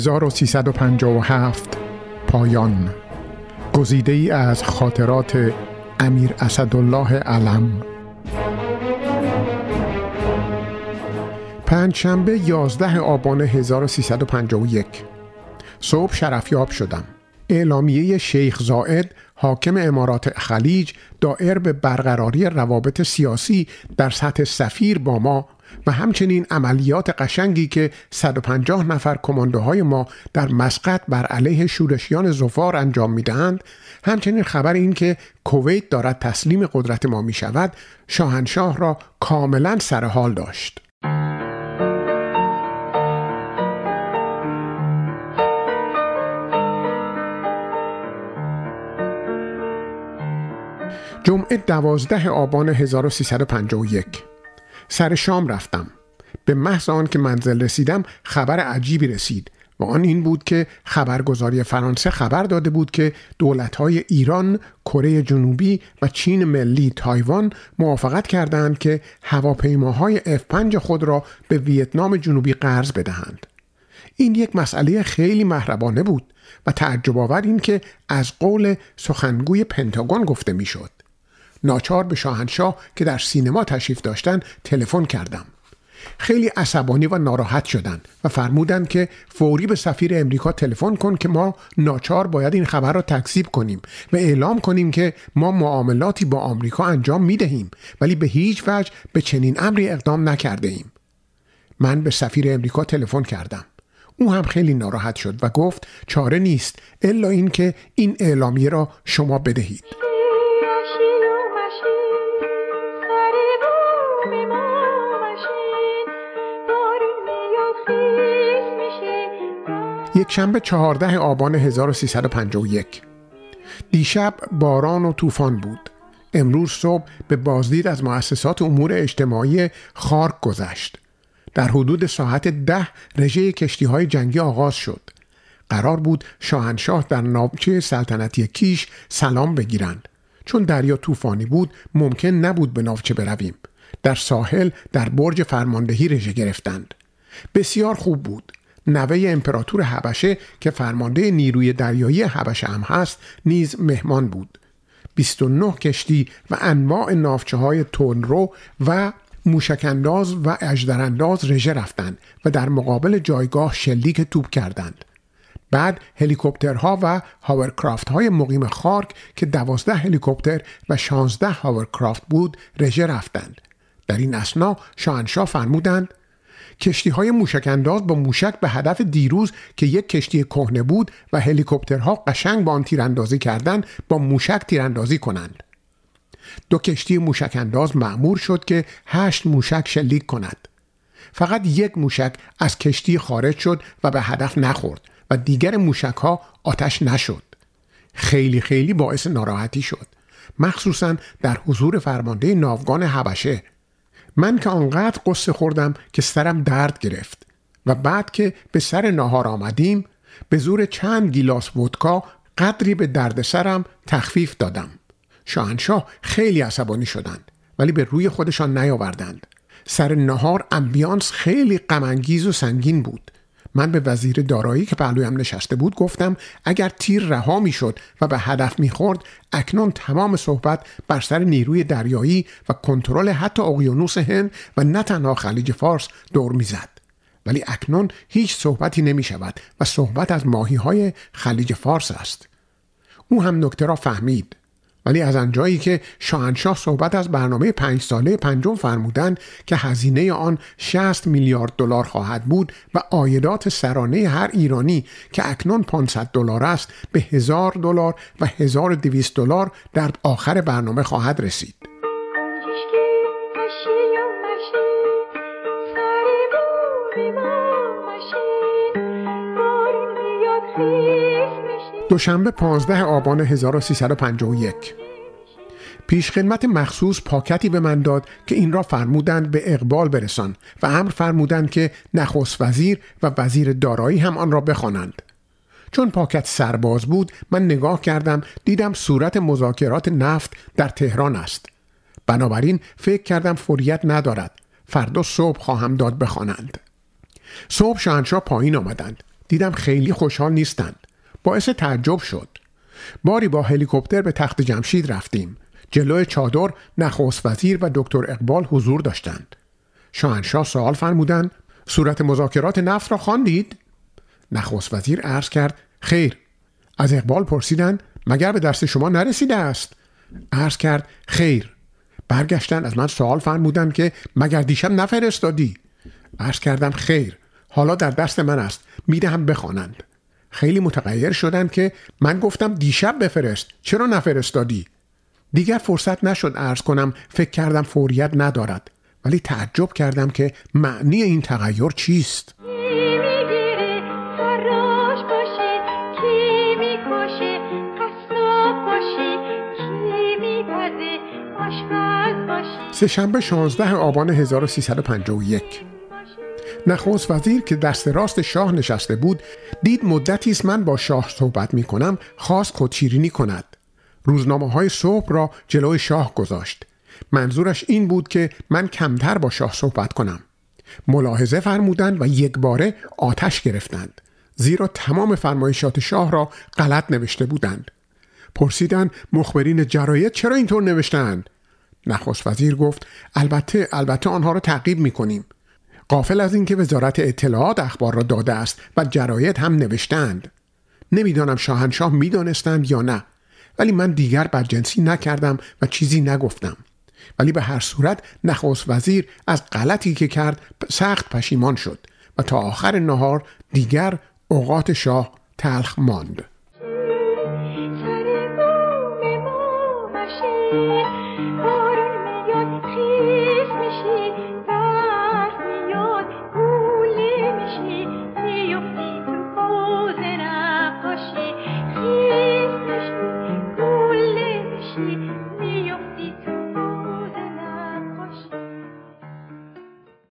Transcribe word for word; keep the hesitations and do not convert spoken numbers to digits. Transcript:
هزار و سیصد و پنجاه و هفت پایان. گزیده ای از خاطرات امیر اسدالله علم. پنجشنبه یازده آبان هزار و سیصد و پنجاه و یک صبح شرفیاب شدم. اعلامیه شیخ زائد حاکم امارات خلیج دائر به برقراری روابط سیاسی در سطح سفیر با ما و همچنین عملیات قشنگی که صد و پنجاه نفر کماندوهای ما در مسقط بر علیه شورشیان ظفار انجام میدهند، همچنین خبر این که کویت دارد تسلیم قدرت ما می شود، شاهنشاه را کاملا سرحال داشت. جمعه دوازده آبان هزار و سیصد و پنجاه و یک سر شام رفتم. به محض آن که منزل رسیدم خبر عجیبی رسید و آن این بود که خبرگزاری فرانسه خبر داده بود که دولت‌های ایران، کره جنوبی و چین ملی تایوان موافقت کردند که هواپیماهای اف پنج خود را به ویتنام جنوبی قرض بدهند. این یک مسئله خیلی محرمانه بود و تعجب آور این که از قول سخنگوی پنتاگون گفته میشد. ناچار به شاهنشاه که در سینما تشریف داشتن تلفن کردم. خیلی عصبانی و ناراحت شدند و فرمودند که فوری به سفیر امریکا تلفن کن که ما ناچار باید این خبر را تکذیب کنیم و اعلام کنیم که ما معاملاتی با آمریکا انجام میدهیم ولی به هیچ وجه به چنین امری اقدام نکرده ایم. من به سفیر امریکا تلفن کردم. او هم خیلی ناراحت شد و گفت چاره نیست الا اینکه این اعلامیه را شما بدهید. یک شنبه چهارده آبان هزار و سیصد و پنجاه و یک دیشب باران و طوفان بود. امروز صبح به بازدید از مؤسسات امور اجتماعی خارک گذشت. در حدود ساعت ده رژه کشتی‌های جنگی آغاز شد. قرار بود شاهنشاه در ناوچه سلطنتی کیش سلام بگیرند. چون دریا طوفانی بود ممکن نبود به ناوچه برویم. در ساحل در برج فرماندهی رژه گرفتند. بسیار خوب بود. نوه امپراتور حبشه که فرمانده نیروی دریایی حبشه هم هست نیز مهمان بود. بیست و نه کشتی و انواع ناوچه‌های تندرو و موشکانداز و اژدرانداز رژه رفتند و در مقابل جایگاه شلیک توپ کردند. بعد هلیکوپترها و هاورکرافت‌های مقیم خارک که دوازده هلیکوپتر و شانزده هاورکرافت بود رژه رفتند. در این اثنا شاهنشاه فرمودند کشتی‌های موشکانداز با موشک به هدف دیروز که یک کشتی کهنه بود و هلیکوپترها قشنگ با آن تیراندازی کردند با موشک تیراندازی کنند. دو کشتی موشک انداز مأمور شد که هشت موشک شلیک کند. فقط یک موشک از کشتی خارج شد و به هدف نخورد و دیگر موشک ها آتش نشد. خیلی خیلی باعث ناراحتی شد، مخصوصا در حضور فرمانده ناوگان حبشه. من که آنقدر قصه خوردم که سرم درد گرفت و بعد که به سر ناهار آمدیم به زور چند گیلاس ودکا قدری به درد سرم تخفیف دادم. شاهنشاه خیلی عصبانی شدند ولی به روی خودشان نیاوردند. سر نهار امبیانس خیلی غم‌انگیز و سنگین بود. من به وزیر دارایی که پهلویم نشسته بود گفتم اگر تیر رها میشد و به هدف میخورد اکنون تمام صحبت بر سر نیروی دریایی و کنترل حتی اقیانوس هند و نه تنها خلیج فارس دور میزد. ولی اکنون هیچ صحبتی نمیشود و صحبت از ماهیهای خلیج فارس است. او هم نکته را فهمید. ولی از آنجایی که شاهنشاه صحبت از برنامه پنج ساله پنجم فرمودند که هزینه آن شصت میلیارد دلار خواهد بود و عایدات سرانه هر ایرانی که اکنون پانصد دلار است به هزار دلار و هزار و دویست دلار در آخر برنامه خواهد رسید. دوشنبه پانزده آبان هزار و سیصد و پنجاه و یک پیش خدمت مخصوص پاکتی به من داد که این را فرمودند به اقبال برسان و امر فرمودند که نخست وزیر و وزیر دارایی هم آن را بخوانند. چون پاکت سرباز بود من نگاه کردم، دیدم صورت مذاکرات نفت در تهران است. بنابراین فکر کردم فوریت ندارد، فردا صبح خواهم داد بخوانند. صبح شاهنشاه پایین آمدند. دیدم خیلی خوشحال نیستن. باعث تعجب شد. باری با هلیکوپتر به تخت جمشید رفتیم. جلوی چادر نخست وزیر و دکتر اقبال حضور داشتند. شاهنشاه سوال فرمودند: صورت مذاکرات نفت را خواندید؟ نخست وزیر عرض کرد: خیر. از اقبال پرسیدند: مگر به دست شما نرسیده است؟ عرض کرد: خیر. برگشتند از من سوال فرمودند که مگر دیشب نفرستادی؟ عرض کردم: خیر. حالا در دست من است. میدهم بخوانند. خیلی متغیر شدند که من گفتم دیشب بفرست. چرا نفرستادی؟ دیگر فرصت نشد عرض کنم فکر کردم فوریت ندارد، ولی تعجب کردم که معنی این تغییر چیست؟ سه‌شنبه شانزدهم آبان هزار و سیصد و پنجاه و یک. نخست وزیر که دست راست شاه نشسته بود، دید مدتی است من با شاه صحبت می کنم، خواست کدشیرینی کند. روزنامه های صبح را جلوی شاه گذاشت. منظورش این بود که من کمتر با شاه صحبت کنم. ملاحظه فرمودند و یک باره آتش گرفتند، زیرا تمام فرمایشات شاه را غلط نوشته بودند. پرسیدند مخبرین جراید چرا اینطور نوشتند؟ نخست وزیر گفت: البته البته آنها را تعقیب می‌کنیم. غافل از اینکه وزارت اطلاعات اخبار را داده است و جراید هم نوشتند. نمیدانم شاهنشاه میدانستند یا نه، ولی من دیگر بدجنسی نکردم و چیزی نگفتم. ولی به هر صورت نخست وزیر از غلطی که کرد سخت پشیمان شد و تا آخر نهار دیگر اوقات شاه تلخ ماند. نقاشی خیس نشد گله میشی میفتی تو